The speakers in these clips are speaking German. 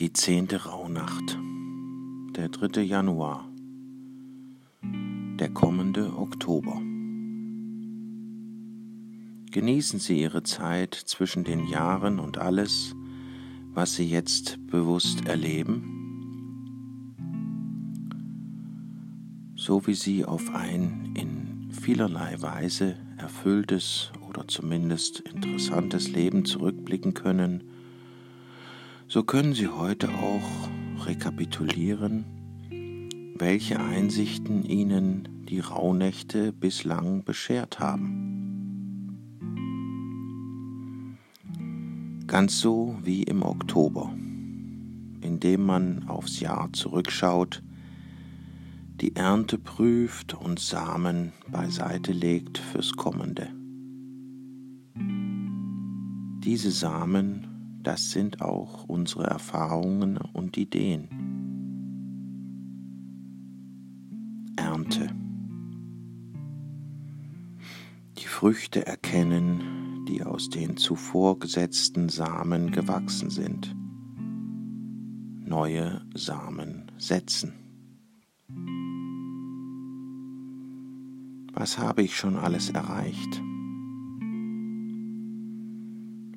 Die 10. Rauhnacht, der 3. Januar, der kommende Oktober. Genießen Sie Ihre Zeit zwischen den Jahren und alles, was Sie jetzt bewusst erleben, so wie Sie auf ein in vielerlei Weise erfülltes oder zumindest interessantes Leben zurückblicken können. So können Sie heute auch rekapitulieren, welche Einsichten Ihnen die Rauhnächte bislang beschert haben. Ganz so wie im Oktober, indem man aufs Jahr zurückschaut, die Ernte prüft und Samen beiseite legt fürs Kommende. Diese Samen, das sind auch unsere Erfahrungen und Ideen. Ernte. Die Früchte erkennen, die aus den zuvor gesetzten Samen gewachsen sind. Neue Samen setzen. Was habe ich schon alles erreicht?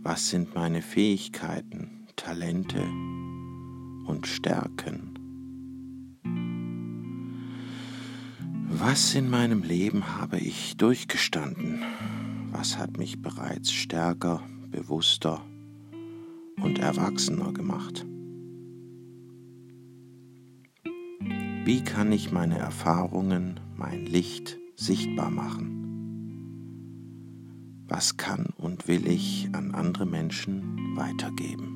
Was sind meine Fähigkeiten, Talente und Stärken? Was in meinem Leben habe ich durchgestanden? Was hat mich bereits stärker, bewusster und erwachsener gemacht? Wie kann ich meine Erfahrungen, mein Licht sichtbar machen? Was kann und will ich an andere Menschen weitergeben?